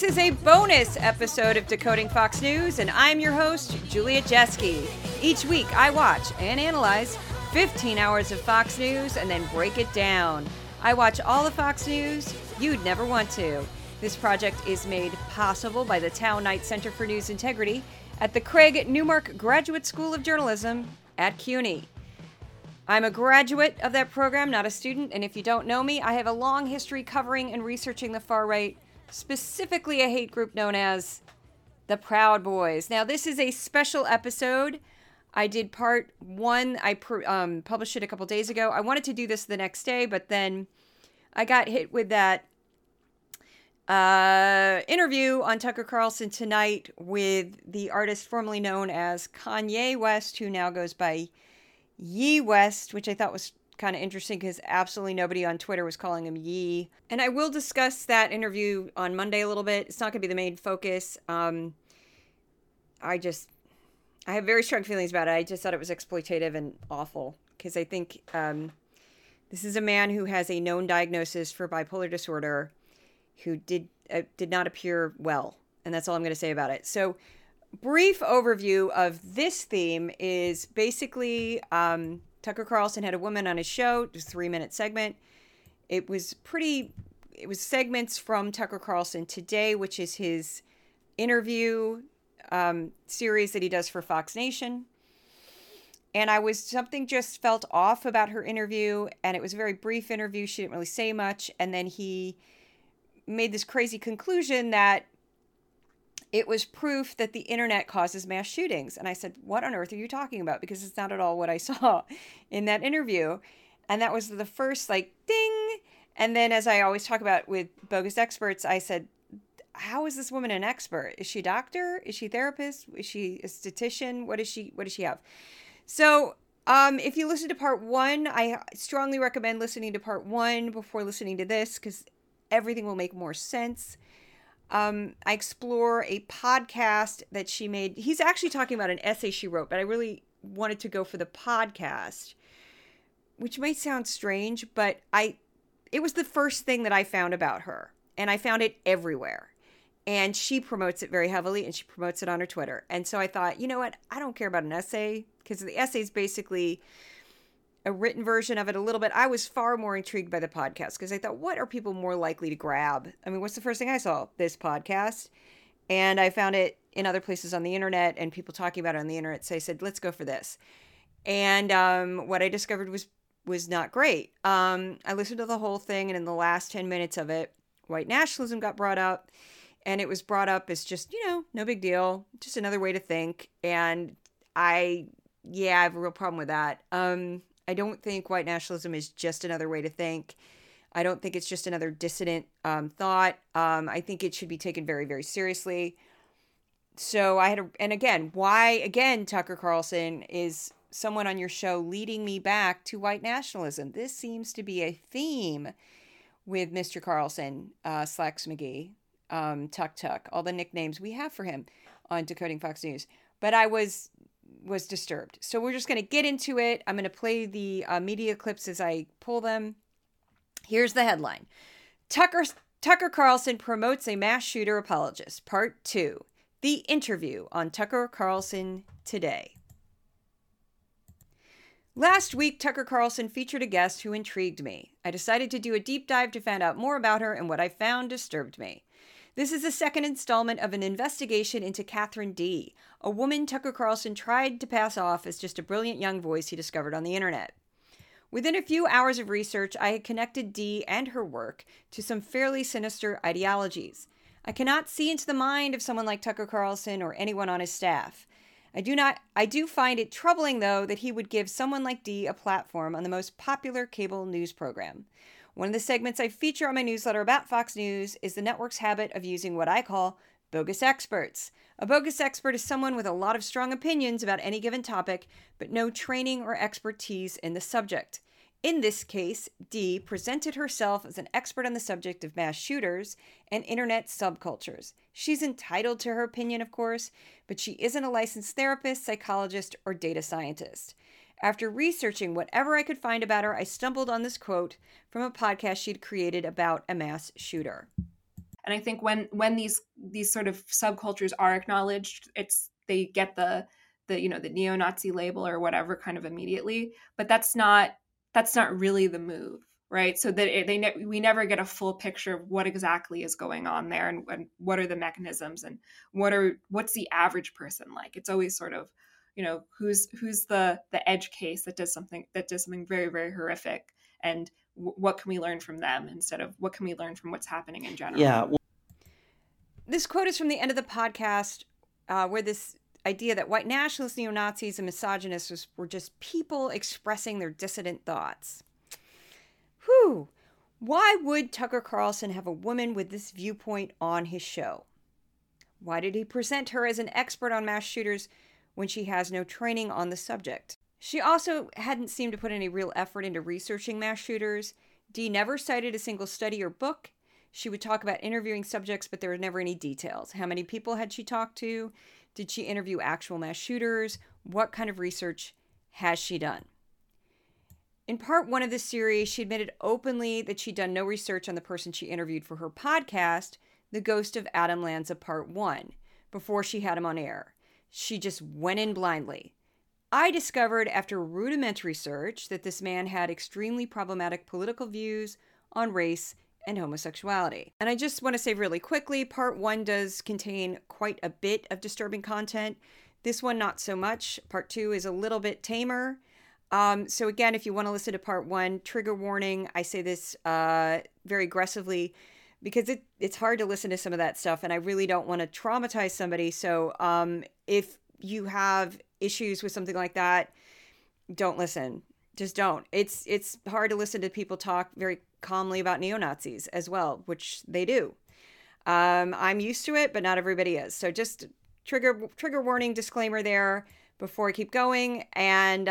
This is a bonus episode of Decoding Fox News, and I'm your host, Julia Jeske. Each week, I watch and analyze 15 hours of Fox News and then break it down. I watch all of Fox News you'd never want to. This project is made possible by the Tow Knight Center for News Integrity at the Craig Newmark Graduate School of Journalism at CUNY. I'm a graduate of that program, not a student, and if you don't know me, I have a long history covering and researching the far right, specifically a hate group known as the Proud Boys. Now, this is a special episode. I did part one. I published it a couple days ago. I wanted to do this the next day, but then I got hit with that interview on Tucker Carlson Tonight with the artist formerly known as Kanye West, who now goes by Ye West, which I thought was kind of interesting because absolutely nobody on Twitter was calling him Ye. And I will discuss that interview on Monday a little bit. It's not going to be the main focus. I have very strong feelings about it. I just thought it was exploitative and awful because I think this is a man who has a known diagnosis for bipolar disorder, who did not appear well. And that's all I'm going to say about it. So brief overview of this theme is basically Tucker Carlson had a woman on his show, just a 3-minute segment. It was segments from Tucker Carlson Today, which is his interview series that he does for Fox Nation. And something just felt off about her interview, and it was a very brief interview. She didn't really say much. And then he made this crazy conclusion that it was proof that the internet causes mass shootings. And I said, what on earth are you talking about? Because it's not at all what I saw in that interview. And that was the first ding. And then, as I always talk about with bogus experts, I said, how is this woman an expert? Is she a doctor? Is she a therapist? Is she a statistician? What does she have? So if you listen to part one, I strongly recommend listening to part one before listening to this, because everything will make more sense. I explore a podcast that she made. He's actually talking about an essay she wrote, but I really wanted to go for the podcast, which might sound strange, but it was the first thing that I found about her, and I found it everywhere. And she promotes it very heavily, and she promotes it on her Twitter. And so I thought, you know what? I don't care about an essay, because the essay is basically a written version of it a little bit. I was far more intrigued by the podcast because I thought, what are people more likely to grab? I mean, what's the first thing I saw? This podcast. And I found it in other places on the internet and people talking about it on the internet. So I said, let's go for this. And what I discovered was not great. I listened to the whole thing, and in the last 10 minutes of it, white nationalism got brought up, and it was brought up as just, no big deal, just another way to think. And I have a real problem with that. I don't think white nationalism is just another way to think. I don't think it's just another dissident thought. I think it should be taken very, very seriously. So why Tucker Carlson is someone on your show leading me back to white nationalism. This seems to be a theme with Mr. Carlson, Slacks McGee, Tuck Tuck, all the nicknames we have for him on Decoding Fox News. But I was disturbed. So we're just going to get into it. I'm going to play the media clips as I pull them. Here's the headline. Tucker Carlson promotes a mass shooter apologist. Part 2. The interview on Tucker Carlson Today. Last week, Tucker Carlson featured a guest who intrigued me. I decided to do a deep dive to find out more about her, and what I found disturbed me. This is the second installment of an investigation into Katherine Dee, a woman Tucker Carlson tried to pass off as just a brilliant young voice he discovered on the internet. Within a few hours of research, I had connected Dee and her work to some fairly sinister ideologies. I cannot see into the mind of someone like Tucker Carlson or anyone on his staff. I do find it troubling, though, that he would give someone like Dee a platform on the most popular cable news program. One of the segments I feature on my newsletter about Fox News is the network's habit of using what I call bogus experts. A bogus expert is someone with a lot of strong opinions about any given topic, but no training or expertise in the subject. In this case, Dee presented herself as an expert on the subject of mass shooters and internet subcultures. She's entitled to her opinion, of course, but she isn't a licensed therapist, psychologist, or data scientist. After researching whatever I could find about her, I stumbled on this quote from a podcast she'd created about a mass shooter. And I think when these sort of subcultures are acknowledged, they get the neo-Nazi label or whatever kind of immediately, but that's not really the move, right? So that we never get a full picture of what exactly is going on there, and what are the mechanisms, and what's the average person like. It's always sort of, who's the edge case that does something very, very horrific, and what can we learn from them instead of what can we learn from what's happening in general. Yeah. This quote is from the end of the podcast, where this idea that white nationalists, neo-Nazis, and misogynists were just people expressing their dissident thoughts. Whew. Why would Tucker Carlson have a woman with this viewpoint on his show? Why did he present her as an expert on mass shooters when she has no training on the subject? She also hadn't seemed to put any real effort into researching mass shooters. Dee never cited a single study or book. She would talk about interviewing subjects, but there were never any details. How many people had she talked to? Did she interview actual mass shooters? What kind of research has she done? In part one of this series, she admitted openly that she'd done no research on the person she interviewed for her podcast, The Ghost of Adam Lanza Part 1, before she had him on air. She just went in blindly. I discovered after rudimentary search that this man had extremely problematic political views on race and homosexuality. And I just want to say really quickly, part one does contain quite a bit of disturbing content. This one, not so much. Part two is a little bit tamer. So again, if you want to listen to part one, trigger warning, I say this very aggressively because it's hard to listen to some of that stuff, and I really don't want to traumatize somebody. So if you have issues with something like that, don't listen. Just don't. It's hard to listen to people talk very calmly about neo-Nazis as well, which they do. I'm used to it, but not everybody is. So just trigger warning, disclaimer there before I keep going. And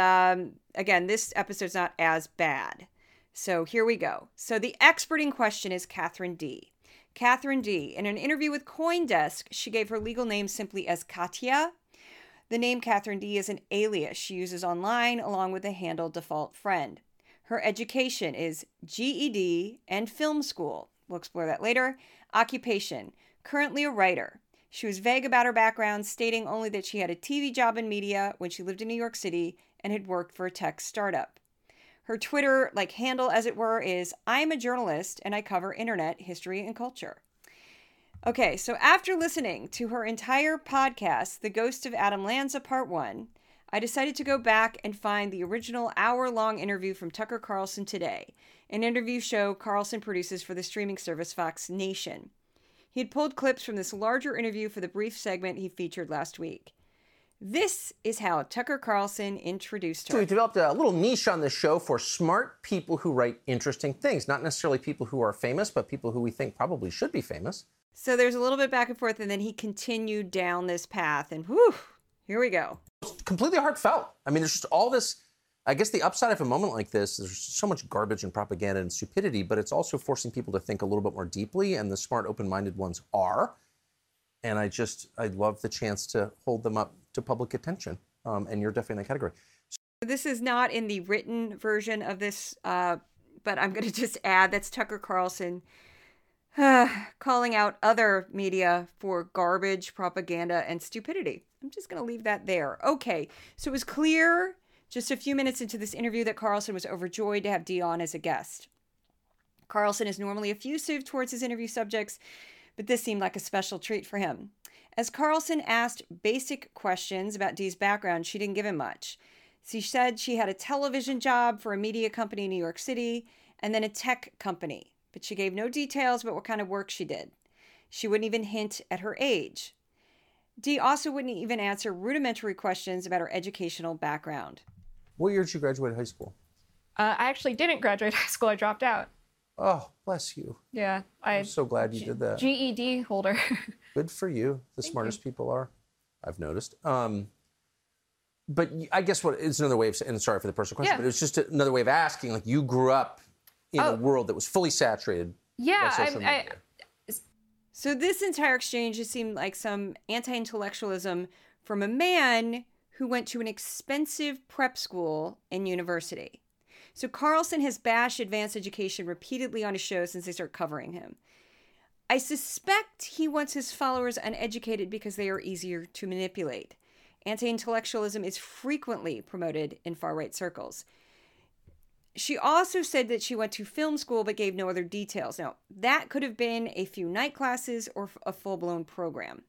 again, this episode's not as bad. So here we go. So the expert in question is Katherine Dee. Katherine Dee, in an interview with CoinDesk, she gave her legal name simply as Katya. The name Katherine Dee is an alias she uses online along with the handle default friend. Her education is GED and film school. We'll explore that later. Occupation, currently a writer. She was vague about her background, stating only that she had a TV job in media when she lived in New York City and had worked for a tech startup. Her Twitter, like handle as it were, is I'm a journalist and I cover internet, history, and culture. Okay, so after listening to her entire podcast, The Ghost of Adam Lanza Part 1, I decided to go back and find the original hour-long interview from Tucker Carlson Today, an interview show Carlson produces for the streaming service Fox Nation. He had pulled clips from this larger interview for the brief segment he featured last week. This is how Tucker Carlson introduced her. So we developed a little niche on the show for smart people who write interesting things, not necessarily people who are famous, but people who we think probably should be famous. So there's a little bit back and forth, and then he continued down this path, and whew, here we go. It's completely heartfelt. I mean, there's just all this, I guess the upside of a moment like this, there's so much garbage and propaganda and stupidity, but it's also forcing people to think a little bit more deeply, and the smart, open-minded ones are. And I love the chance to hold them up to public attention, and you're definitely in that category. This is not in the written version of this, but I'm going to just add that's Tucker Carlson calling out other media for garbage, propaganda, and stupidity. I'm just going to leave that there. Okay, so it was clear just a few minutes into this interview that Carlson was overjoyed to have Dee on as a guest. Carlson is normally effusive towards his interview subjects, but this seemed like a special treat for him. As Carlson asked basic questions about Dee's background, she didn't give him much. She said she had a television job for a media company in New York City and then a tech company, but she gave no details about what kind of work she did. She wouldn't even hint at her age. Dee also wouldn't even answer rudimentary questions about her educational background. What year did you graduate high school? I actually didn't graduate high school. I dropped out. Oh, bless you. Yeah. I'm so glad you did that. GED holder. Good for you. The Thank smartest you. People are, I've noticed. But I guess what it's another way of saying, and sorry for the personal question, yeah. But it's just another way of asking, like you grew up in a world that was fully saturated. Yeah. So this entire exchange just seemed like some anti-intellectualism from a man who went to an expensive prep school and university. So Carlson has bashed advanced education repeatedly on his show since they started covering him. I suspect he wants his followers uneducated because they are easier to manipulate. Anti-intellectualism is frequently promoted in far-right circles. She also said that she went to film school but gave no other details. Now, that could have been a few night classes or a full-blown program.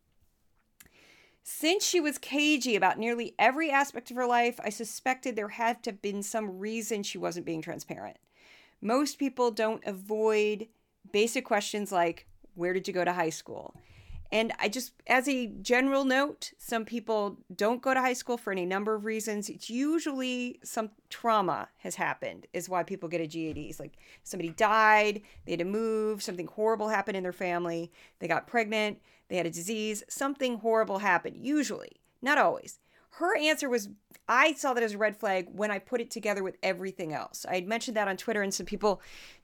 Since she was cagey about nearly every aspect of her life, I suspected there had to have been some reason she wasn't being transparent. Most people don't avoid basic questions like, where did you go to high school? And I just, as a general note, some people don't go to high school for any number of reasons. It's usually some trauma has happened is why people get a GED. It's like somebody died, they had to move, something horrible happened in their family, they got pregnant, they had a disease, something horrible happened, usually, not always. Her answer was, I saw that as a red flag when I put it together with everything else. I had mentioned that on Twitter and some people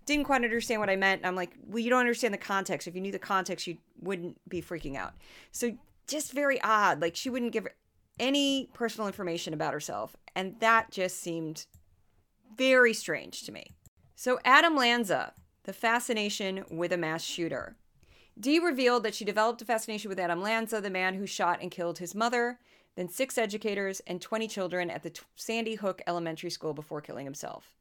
didn't quite understand what I meant. And I'm like, well, you don't understand the context. If you knew the context, you wouldn't be freaking out. So just very odd. Like she wouldn't give any personal information about herself. And that just seemed very strange to me. So Adam Lanza, the fascination with a mass shooter. Dee revealed that she developed a fascination with Adam Lanza, the man who shot and killed his mother, then 6 educators and 20 children at the Sandy Hook Elementary School before killing himself.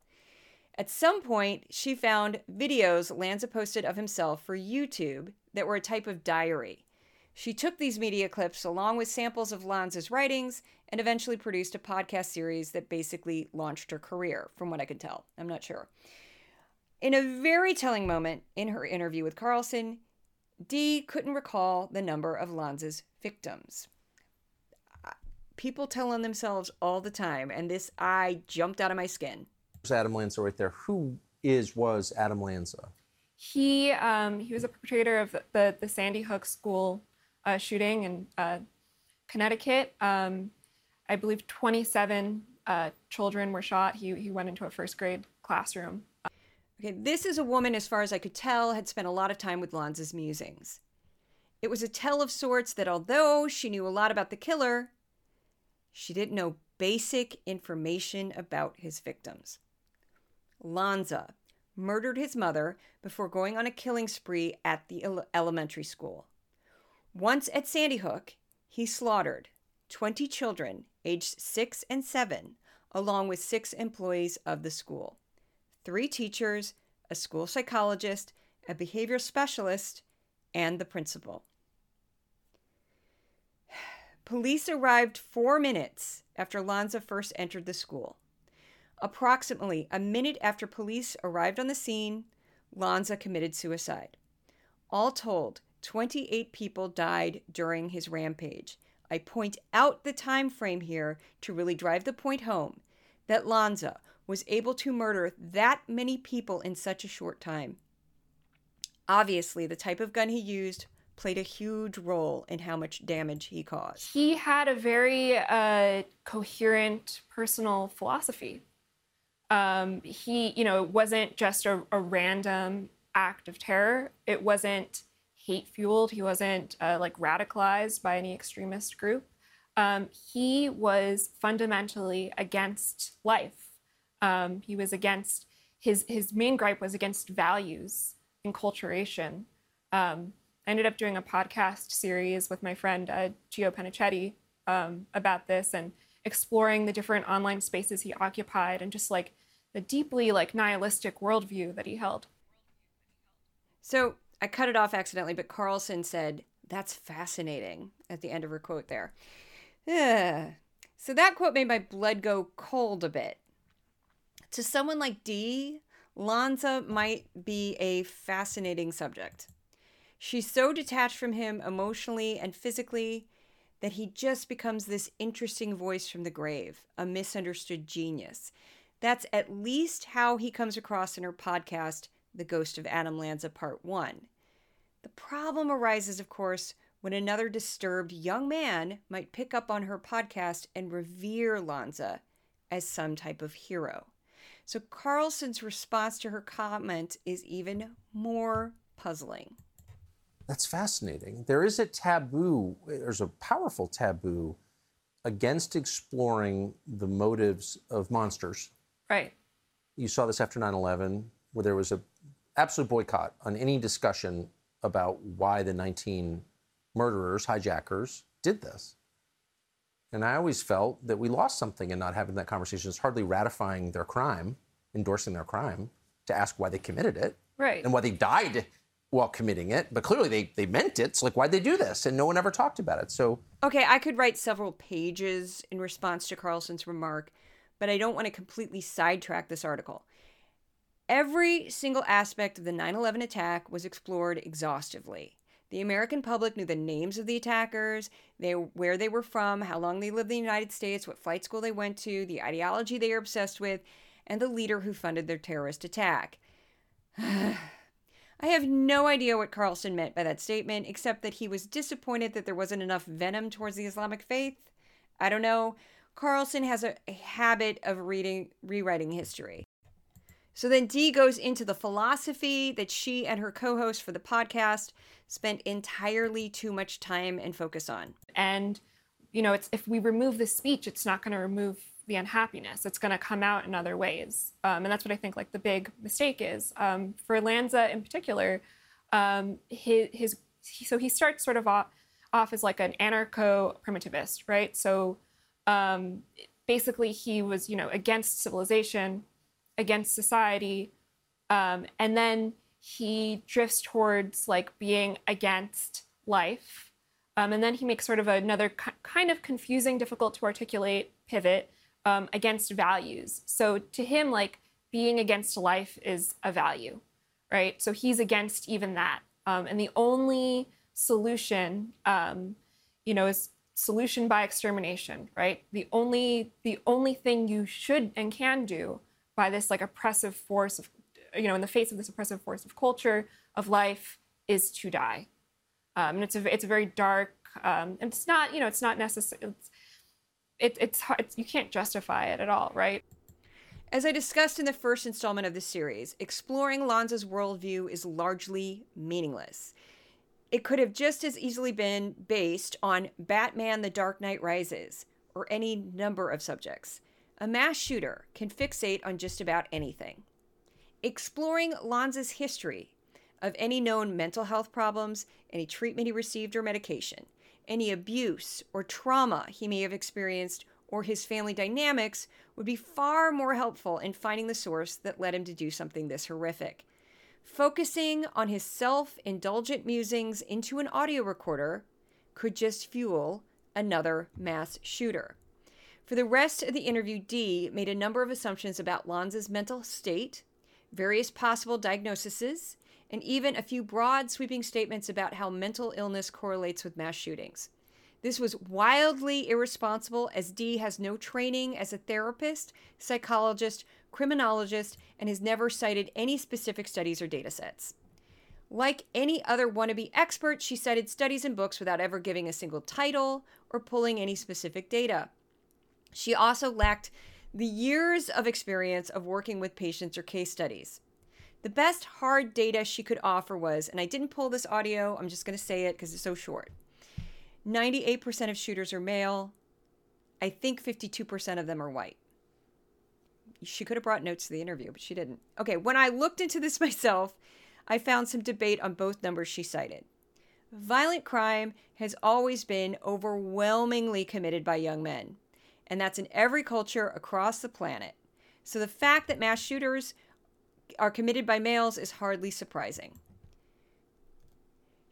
At some point, she found videos Lanza posted of himself for YouTube that were a type of diary. She took these media clips along with samples of Lanza's writings and eventually produced a podcast series that basically launched her career, from what I can tell. I'm not sure. In a very telling moment in her interview with Carlson, Dee couldn't recall the number of Lanza's victims. People tell on themselves all the time, and this, I jumped out of my skin. There's Adam Lanza right there. Who was Adam Lanza? He was a perpetrator of the Sandy Hook school shooting in Connecticut. I believe 27 children were shot. He went into a first grade classroom. Okay, this is a woman, as far as I could tell, had spent a lot of time with Lanza's musings. It was a tell of sorts that although she knew a lot about the killer, she didn't know basic information about his victims. Lanza murdered his mother before going on a killing spree at the elementary school. Once at Sandy Hook, he slaughtered 20 children aged 6 and 7, along with 6 employees of the school, 3 teachers, a school psychologist, a behavioral specialist, and the principal. Police arrived 4 minutes after Lanza first entered the school. Approximately a minute after police arrived on the scene, Lanza committed suicide. All told, 28 people died during his rampage. I point out the time frame here to really drive the point home that Lanza was able to murder that many people in such a short time. Obviously, the type of gun he used played a huge role in how much damage he caused. He had a very coherent personal philosophy. It wasn't just a random act of terror. It wasn't hate-fueled. He wasn't radicalized by any extremist group. He was fundamentally against life. He was against, his main gripe was against values, enculturation. I ended up doing a podcast series with my friend Gio Panicchetti about this and exploring the different online spaces he occupied and just the deeply nihilistic worldview that he held. So I cut it off accidentally, but Carlson said, "That's fascinating," at the end of her quote there. Ugh. So that quote made my blood go cold a bit. To someone like Dee, Lanza might be a fascinating subject. She's so detached from him emotionally and physically that he just becomes this interesting voice from the grave, a misunderstood genius. That's at least how he comes across in her podcast, The Ghost of Adam Lanza, Part 1. The problem arises, of course, when another disturbed young man might pick up on her podcast and revere Lanza as some type of hero. So Carlson's response to her comment is even more puzzling. That's fascinating. There is a taboo, there's a powerful taboo against exploring the motives of monsters. Right. You saw this after 9/11, where there was an absolute boycott on any discussion about why the 19 murderers, hijackers, did this. And I always felt that we lost something in not having that conversation. It's hardly ratifying their crime, endorsing their crime, to ask why they committed it. Right. And why they died while committing it. But clearly they meant it. So, like, why'd they do this? And no one ever talked about it. So. Okay, I could write several pages in response to Carlson's remark, but I don't want to completely sidetrack this article. Every single aspect of the 9/11 attack was explored exhaustively. The American public knew the names of the attackers, where they were from, how long they lived in the United States, what flight school they went to, the ideology they are obsessed with, and the leader who funded their terrorist attack. I have no idea what Carlson meant by that statement, except that he was disappointed that there wasn't enough venom towards the Islamic faith. I don't know. Carlson has a habit of rewriting history. So then Dee goes into the philosophy that she and her co-host for the podcast spent entirely too much time and focus on. And, you know, it's, if we remove this speech, it's not going to remove the unhappiness. It's going to come out in other ways. And that's what I think, like, the big mistake is. For Lanza in particular, he starts sort of off as, like, an anarcho-primitivist, right? So basically he was, you know, against civilization, against society, and then he drifts towards, like, being against life, and then he makes sort of another kind of confusing, difficult to articulate pivot against values. So to him, like, being against life is a value, right? So he's against even that, and the only solution, you know, is solution by extermination, right? The only thing you should and can do by this, like, oppressive force of, you know, in the face of this oppressive force of culture, of life, is to die. And it's a very dark, and it's not, you know, it's not necessary. It's hard. You can't justify it at all, right? As I discussed in the first installment of this series, exploring Lanza's worldview is largely meaningless. It could have just as easily been based on Batman: The Dark Knight Rises, or any number of subjects. A mass shooter can fixate on just about anything. Exploring Lanza's history of any known mental health problems, any treatment he received or medication, any abuse or trauma he may have experienced, or his family dynamics would be far more helpful in finding the source that led him to do something this horrific. Focusing on his self-indulgent musings into an audio recorder could just fuel another mass shooter. For the rest of the interview, Dee made a number of assumptions about Lanza's mental state, various possible diagnoses, and even a few broad sweeping statements about how mental illness correlates with mass shootings. This was wildly irresponsible, as Dee has no training as a therapist, psychologist, criminologist, and has never cited any specific studies or data sets. Like any other wannabe expert, she cited studies and books without ever giving a single title or pulling any specific data. She also lacked the years of experience of working with patients or case studies. The best hard data she could offer was, and I didn't pull this audio, I'm just going to say it because it's so short, 98% of shooters are male. I think 52% of them are white. She could have brought notes to the interview, but she didn't. Okay, when I looked into this myself, I found some debate on both numbers she cited. Violent crime has always been overwhelmingly committed by young men. And that's in every culture across the planet. So the fact that mass shooters are committed by males is hardly surprising.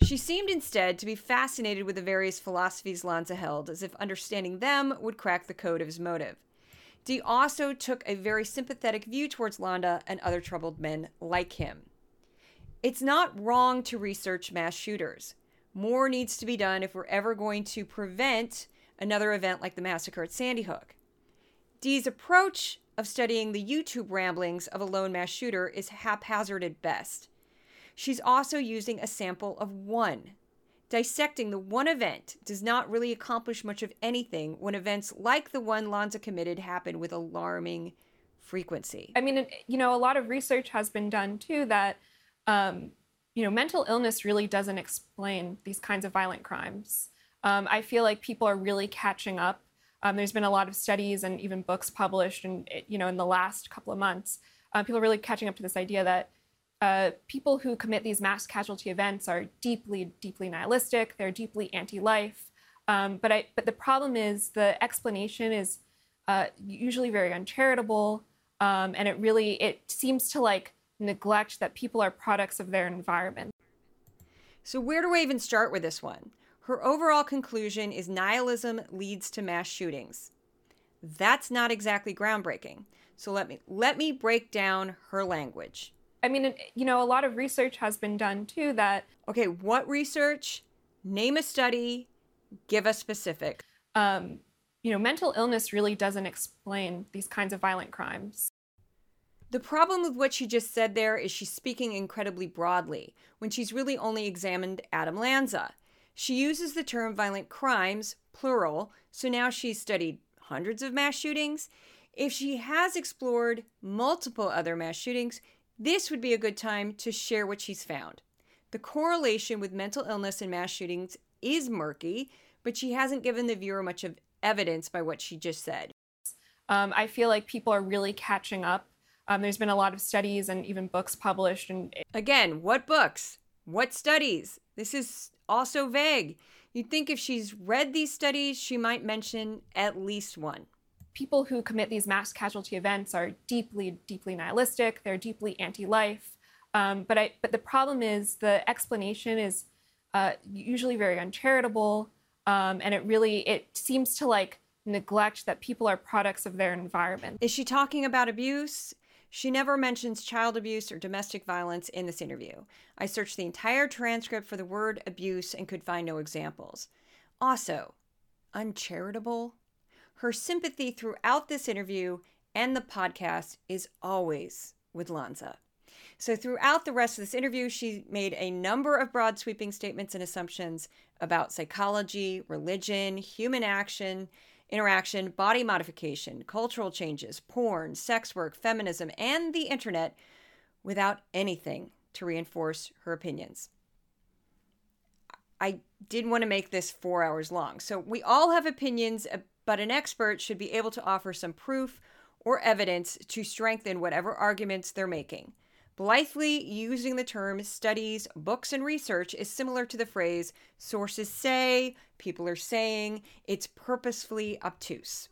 She seemed instead to be fascinated with the various philosophies Lanza held, as if understanding them would crack the code of his motive. Dee also took a very sympathetic view towards Lanza and other troubled men like him. It's not wrong to research mass shooters. More needs to be done if we're ever going to prevent another event like the massacre at Sandy Hook. Dee's approach of studying the YouTube ramblings of a lone mass shooter is haphazard at best. She's also using a sample of one. Dissecting the one event does not really accomplish much of anything when events like the one Lanza committed happen with alarming frequency. I mean, you know, a lot of research has been done too that, you know, mental illness really doesn't explain these kinds of violent crimes. I feel like people are really catching up. There's been a lot of studies and even books published, and you know, in the last couple of months, people are really catching up to this idea that people who commit these mass casualty events are deeply, deeply nihilistic. They're deeply anti-life. But the problem is the explanation is usually very uncharitable, and it seems to like neglect that people are products of their environment. So where do I even start with this one? Her overall conclusion is nihilism leads to mass shootings. That's not exactly groundbreaking. So let me break down her language. I mean, you know, a lot of research has been done too that... Okay, what research? Name a study. Give us specific. You know, mental illness really doesn't explain these kinds of violent crimes. The problem with what she just said there is she's speaking incredibly broadly when she's really only examined Adam Lanza. She uses the term violent crimes, plural, so now she's studied hundreds of mass shootings. If she has explored multiple other mass shootings, this would be a good time to share what she's found. The correlation with mental illness and mass shootings is murky, but she hasn't given the viewer much of evidence by what she just said. I feel like people are really catching up. There's been a lot of studies and even books published. And again, what books? What studies? This is also vague. You'd think if she's read these studies, she might mention at least one. People who commit these mass casualty events are deeply, deeply nihilistic. They're deeply anti-life. But the problem is the explanation is usually very uncharitable, and it seems to like neglect that people are products of their environment. Is she talking about abuse? She never mentions child abuse or domestic violence in this interview. I searched the entire transcript for the word abuse and could find no examples. Also, uncharitable? Her sympathy throughout this interview and the podcast is always with Lanza. So throughout the rest of this interview, she made a number of broad sweeping statements and assumptions about psychology, religion, human action, interaction, body modification, cultural changes, porn, sex work, feminism, and the internet without anything to reinforce her opinions. I did want to make this 4 hours long. So we all have opinions, but an expert should be able to offer some proof or evidence to strengthen whatever arguments they're making. Blithely using the term studies, books, and research is similar to the phrase sources say, people are saying. It's purposefully obtuse.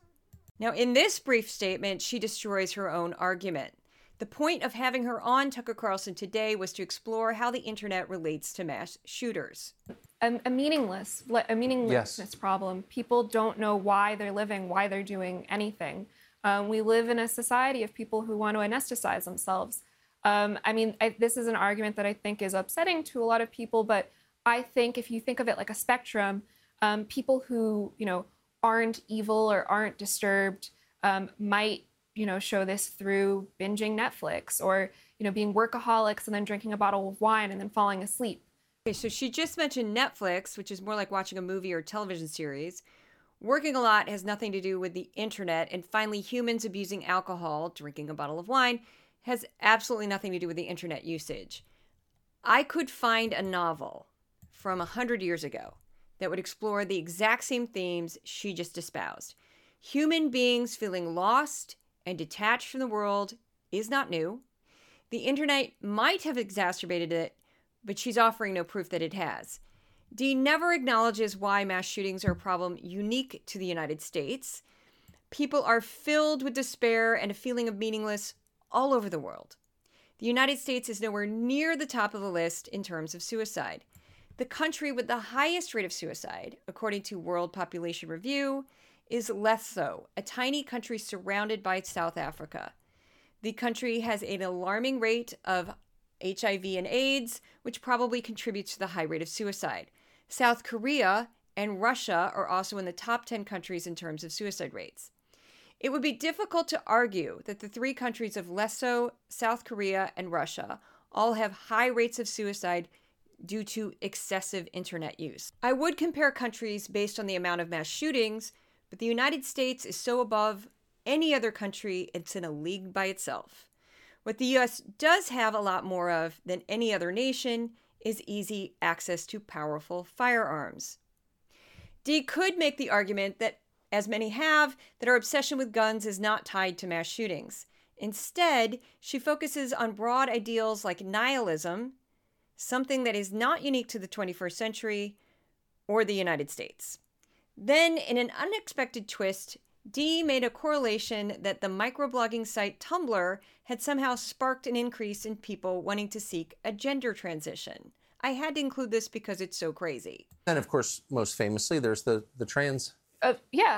Now, in this brief statement, she destroys her own argument. The point of having her on Tucker Carlson Today was to explore how the internet relates to mass shooters. A meaninglessness yes. Problem. People don't know why they're living, why they're doing anything. We live in a society of people who want to anesthetize themselves. This is an argument that I think is upsetting to a lot of people, but I think if you think of it like a spectrum, people who, you know, aren't evil or aren't disturbed might, you know, show this through binging Netflix or, you know, being workaholics and then drinking a bottle of wine and then falling asleep. Okay, so she just mentioned Netflix, which is more like watching a movie or television series. Working a lot has nothing to do with the internet. And finally, humans abusing alcohol, drinking a bottle of wine, has absolutely nothing to do with the internet usage. I could find a novel from 100 years ago that would explore the exact same themes she just espoused. Human beings feeling lost and detached from the world is not new. The internet might have exacerbated it, but she's offering no proof that it has. Dee never acknowledges why mass shootings are a problem unique to the United States. People are filled with despair and a feeling of meaninglessness all over the world. The United States is nowhere near the top of the list in terms of suicide. The country with the highest rate of suicide, according to World Population Review, is Lesotho, a tiny country surrounded by South Africa. The country has an alarming rate of HIV and AIDS, which probably contributes to the high rate of suicide. South Korea and Russia are also in the top 10 countries in terms of suicide rates. It would be difficult to argue that the three countries of Lesotho, South Korea, and Russia all have high rates of suicide due to excessive internet use. I would compare countries based on the amount of mass shootings, but the United States is so above any other country, it's in a league by itself. What the U.S. does have a lot more of than any other nation is easy access to powerful firearms. Dee could make the argument that, as many have, that our obsession with guns is not tied to mass shootings. Instead, she focuses on broad ideals like nihilism, something that is not unique to the 21st century or the United States. Then, in an unexpected twist, Dee made a correlation that the microblogging site Tumblr had somehow sparked an increase in people wanting to seek a gender transition. I had to include this because it's so crazy. And of course, most famously, there's the trans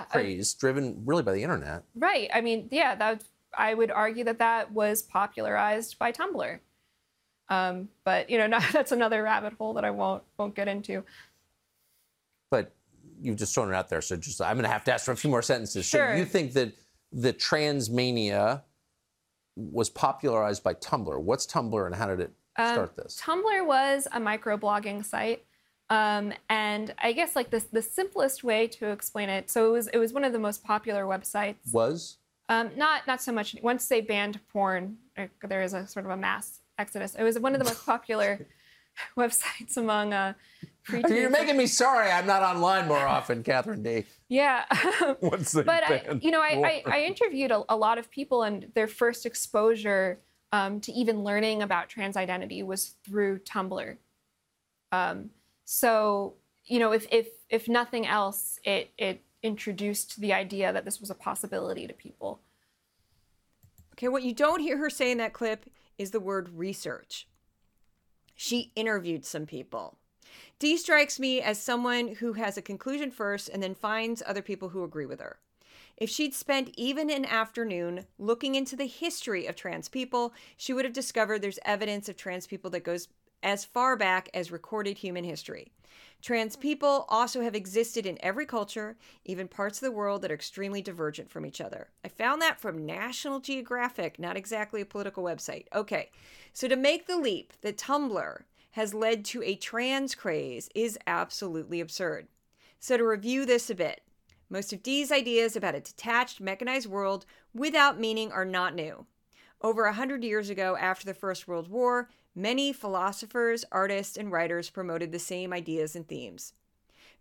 craze, driven really by the internet. Right. I mean, yeah, I would argue that was popularized by Tumblr. But, you know, that's another rabbit hole that I won't get into. But you've just thrown it out there, so just I'm going to have to ask for a few more sentences. Sure. So you think that the trans mania was popularized by Tumblr. What's Tumblr and how did it start this? Tumblr was a microblogging site. And I guess like the simplest way to explain it, so it was one of the most popular websites. Was? Not so much. Once they banned porn, there is a sort of a mass exodus. It was one of the most popular websites among preteens. You're making me sorry I'm not online more often, Katherine Dee. Yeah. Once they banned porn. I interviewed a lot of people, and their first exposure to even learning about trans identity was through Tumblr. So, you know, if nothing else, it introduced the idea that this was a possibility to people. Okay, what you don't hear her say in that clip is the word research. She interviewed some people. Dee strikes me as someone who has a conclusion first and then finds other people who agree with her. If she'd spent even an afternoon looking into the history of trans people, she would have discovered there's evidence of trans people that goes as far back as recorded human history. Trans people also have existed in every culture, even parts of the world that are extremely divergent from each other. I found that from National Geographic, not exactly a political website. Okay, so to make the leap that Tumblr has led to a trans craze is absolutely absurd. So to review this a bit, most of Dee's ideas about a detached, mechanized world without meaning are not new. Over 100 years ago, after the First World War, many philosophers, artists, and writers promoted the same ideas and themes.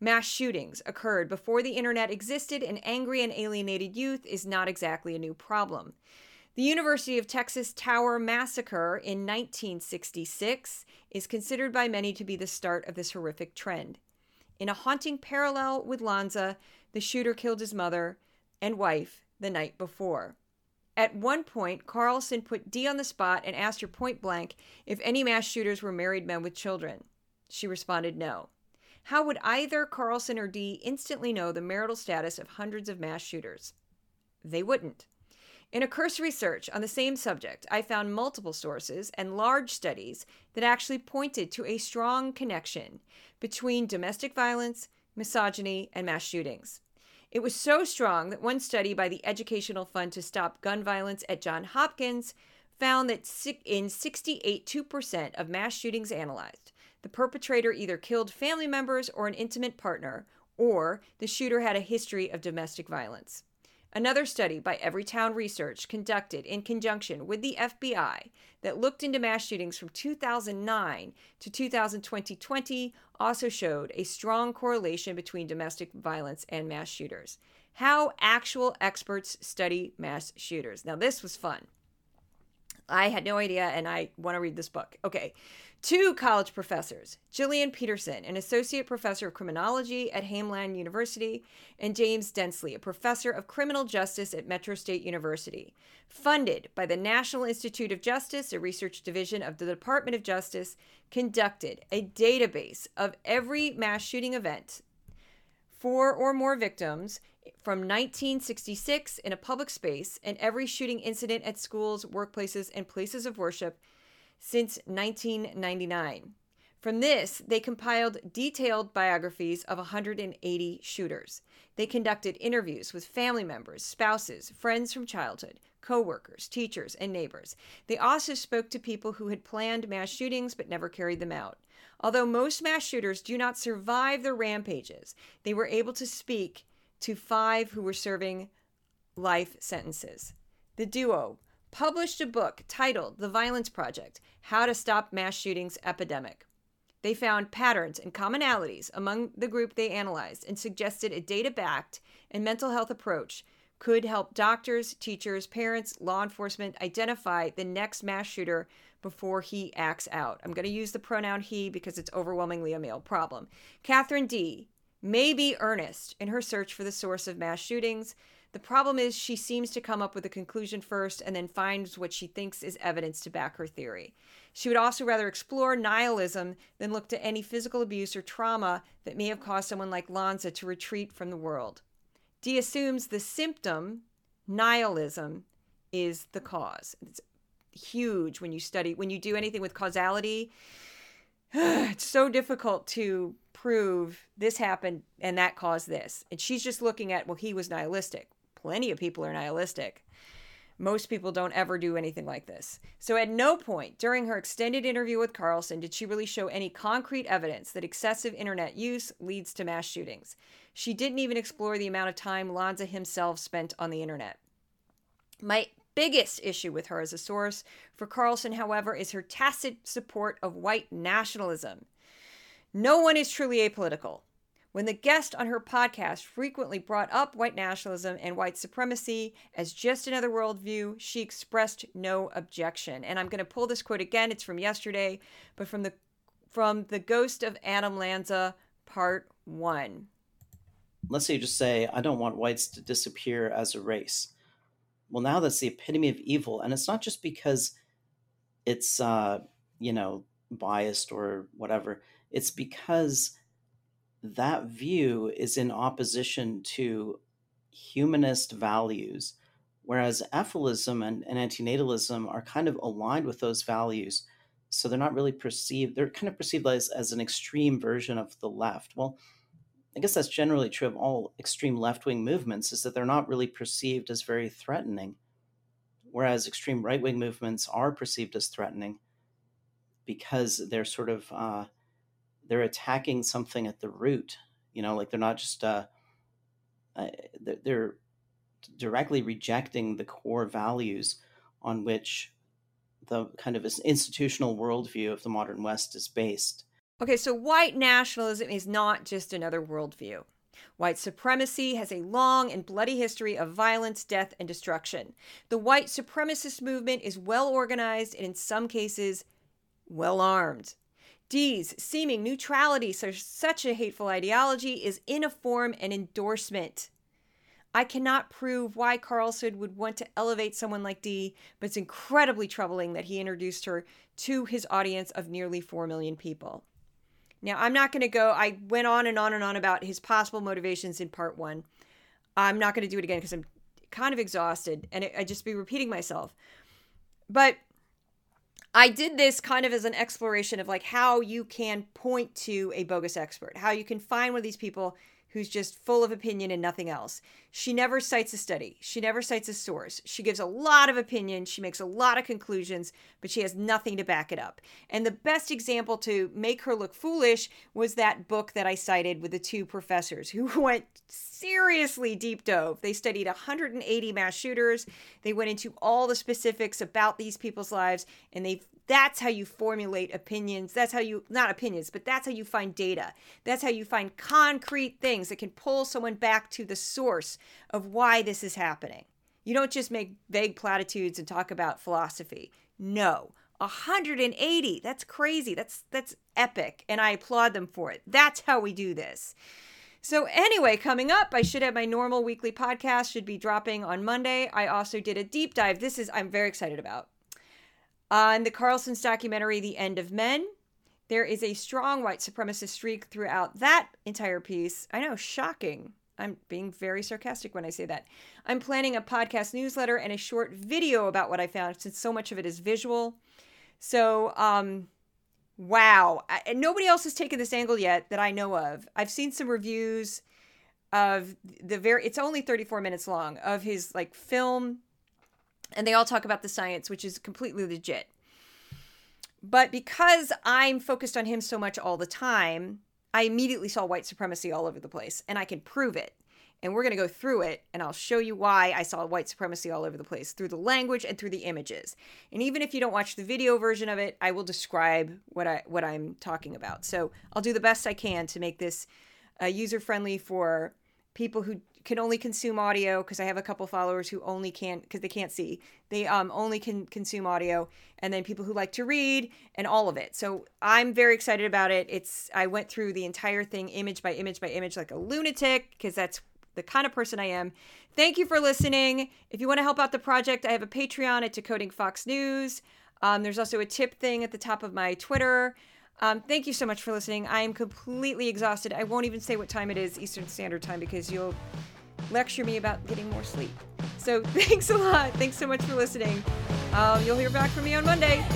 Mass shootings occurred before the internet existed, and angry and alienated youth is not exactly a new problem. The University of Texas Tower Massacre in 1966 is considered by many to be the start of this horrific trend. In a haunting parallel with Lanza, the shooter killed his mother and wife the night before. At one point, Carlson put Dee on the spot and asked her point blank if any mass shooters were married men with children. She responded no. How would either Carlson or Dee instantly know the marital status of hundreds of mass shooters? They wouldn't. In a cursory search on the same subject, I found multiple sources and large studies that actually pointed to a strong connection between domestic violence, misogyny, and mass shootings. It was so strong that one study by the Educational Fund to Stop Gun Violence at Johns Hopkins found that in 68.2% of mass shootings analyzed, the perpetrator either killed family members or an intimate partner, or the shooter had a history of domestic violence. Another study by Everytown Research conducted in conjunction with the FBI that looked into mass shootings from 2009 to 2020 also showed a strong correlation between domestic violence and mass shooters. How actual experts study mass shooters. Now, this was fun. I had no idea, and I want to read this book. Okay. Two college professors, Jillian Peterson, an associate professor of criminology at Hamline University, and James Densley, a professor of criminal justice at Metro State University, funded by the National Institute of Justice, a research division of the Department of Justice, conducted a database of every mass shooting event, 4 or more victims, from 1966 in a public space, and every shooting incident at schools, workplaces, and places of worship since 1999. From this, they compiled detailed biographies of 180 shooters. They conducted interviews with family members, spouses, friends from childhood, co-workers, teachers, and neighbors. They also spoke to people who had planned mass shootings but never carried them out. Although most mass shooters do not survive their rampages, they were able to speak to 5 who were serving life sentences. The duo published a book titled The Violence Project: How to Stop Mass Shootings Epidemic. They found patterns and commonalities among the group they analyzed and suggested a data-backed and mental health approach could help doctors, teachers, parents, law enforcement identify the next mass shooter before he acts out. I'm going to use the pronoun he because it's overwhelmingly a male problem. Katherine Dee may be earnest in her search for the source of mass shootings. The problem is she seems to come up with a conclusion first and then finds what she thinks is evidence to back her theory. She would also rather explore nihilism than look to any physical abuse or trauma that may have caused someone like Lanza to retreat from the world. Dee assumes the symptom, nihilism, is the cause. It's huge when you study, when you do anything with causality. It's so difficult to prove this happened and that caused this. And she's just looking at, well, he was nihilistic. Plenty of people are nihilistic. Most people don't ever do anything like this. So at no point during her extended interview with Carlson did she really show any concrete evidence that excessive internet use leads to mass shootings. She didn't even explore the amount of time Lanza himself spent on the internet. My biggest issue with her as a source for Carlson, however, is her tacit support of white nationalism. No one is truly apolitical. When the guest on her podcast frequently brought up white nationalism and white supremacy as just another worldview, she expressed no objection. And I'm going to pull this quote again. It's from yesterday, but from the Ghost of Adam Lanza, Part 1. Let's say you just say, I don't want whites to disappear as a race. Well, now that's the epitome of evil. And it's not just because it's, biased or whatever. It's because that view is in opposition to humanist values, whereas ephalism and antinatalism are kind of aligned with those values. So they're not really perceived. They're kind of perceived as an extreme version of the left. Well, I guess that's generally true of all extreme left-wing movements, is that they're not really perceived as very threatening, whereas extreme right-wing movements are perceived as threatening because they're sort of... they're attacking something at the root, like they're not just, they're directly rejecting the core values on which the kind of institutional worldview of the modern West is based. Okay, so white nationalism is not just another worldview. White supremacy has a long and bloody history of violence, death, and destruction. The white supremacist movement is well organized and in some cases, well armed. Dee's seeming neutrality to such a hateful ideology is in a form an endorsement. I cannot prove why Carlson would want to elevate someone like Dee, but it's incredibly troubling that he introduced her to his audience of nearly 4 million people. Now, I'm not going to go, I went on and on and on about his possible motivations in part 1. I'm not going to do it again because I'm kind of exhausted and I'd just be repeating myself. But I did this kind of as an exploration of like how you can point to a bogus expert, how you can find one of these people who's just full of opinion and nothing else. She never cites a study. She never cites a source. She gives a lot of opinion. She makes a lot of conclusions, but she has nothing to back it up. And the best example to make her look foolish was that book that I cited with the two professors who went seriously deep dove. They studied 180 mass shooters. They went into all the specifics about these people's lives, and that's how you formulate opinions. That's how you, not opinions, but that's how you find data. That's how you find concrete things that can pull someone back to the source of why this is happening. You don't just make vague platitudes and talk about philosophy. No, 180, that's crazy. That's epic. And I applaud them for it. That's how we do this. So anyway, coming up, I should have my normal weekly podcast should be dropping on Monday. I also did a deep dive. I'm very excited about. On the Carlson's documentary, The End of Men, there is a strong white supremacist streak throughout that entire piece. I know, shocking. I'm being very sarcastic when I say that. I'm planning a podcast newsletter and a short video about what I found since so much of it is visual. So, wow. Nobody else has taken this angle yet that I know of. I've seen some reviews of it's only 34 minutes long, of his like film. And they all talk about the science, which is completely legit. But because I'm focused on him so much all the time, I immediately saw white supremacy all over the place. And I can prove it. And we're going to go through it. And I'll show you why I saw white supremacy all over the place through the language and through the images. And even if you don't watch the video version of it, I will describe what I'm talking about. So I'll do the best I can to make this user-friendly for people who can only consume audio, because I have a couple followers who only can't, because they can't see. They only can consume audio, and then people who like to read and all of it. So I'm very excited about it. I went through the entire thing image by image by image like a lunatic, because that's the kind of person I am. Thank you for listening. If you want to help out the project, I have a Patreon at Decoding Fox News. There's also a tip thing at the top of my Twitter. Thank you so much for listening. I am completely exhausted. I won't even say what time it is Eastern Standard Time, because you'll lecture me about getting more sleep. So thanks a lot. Thanks so much for listening. You'll hear back from me on Monday.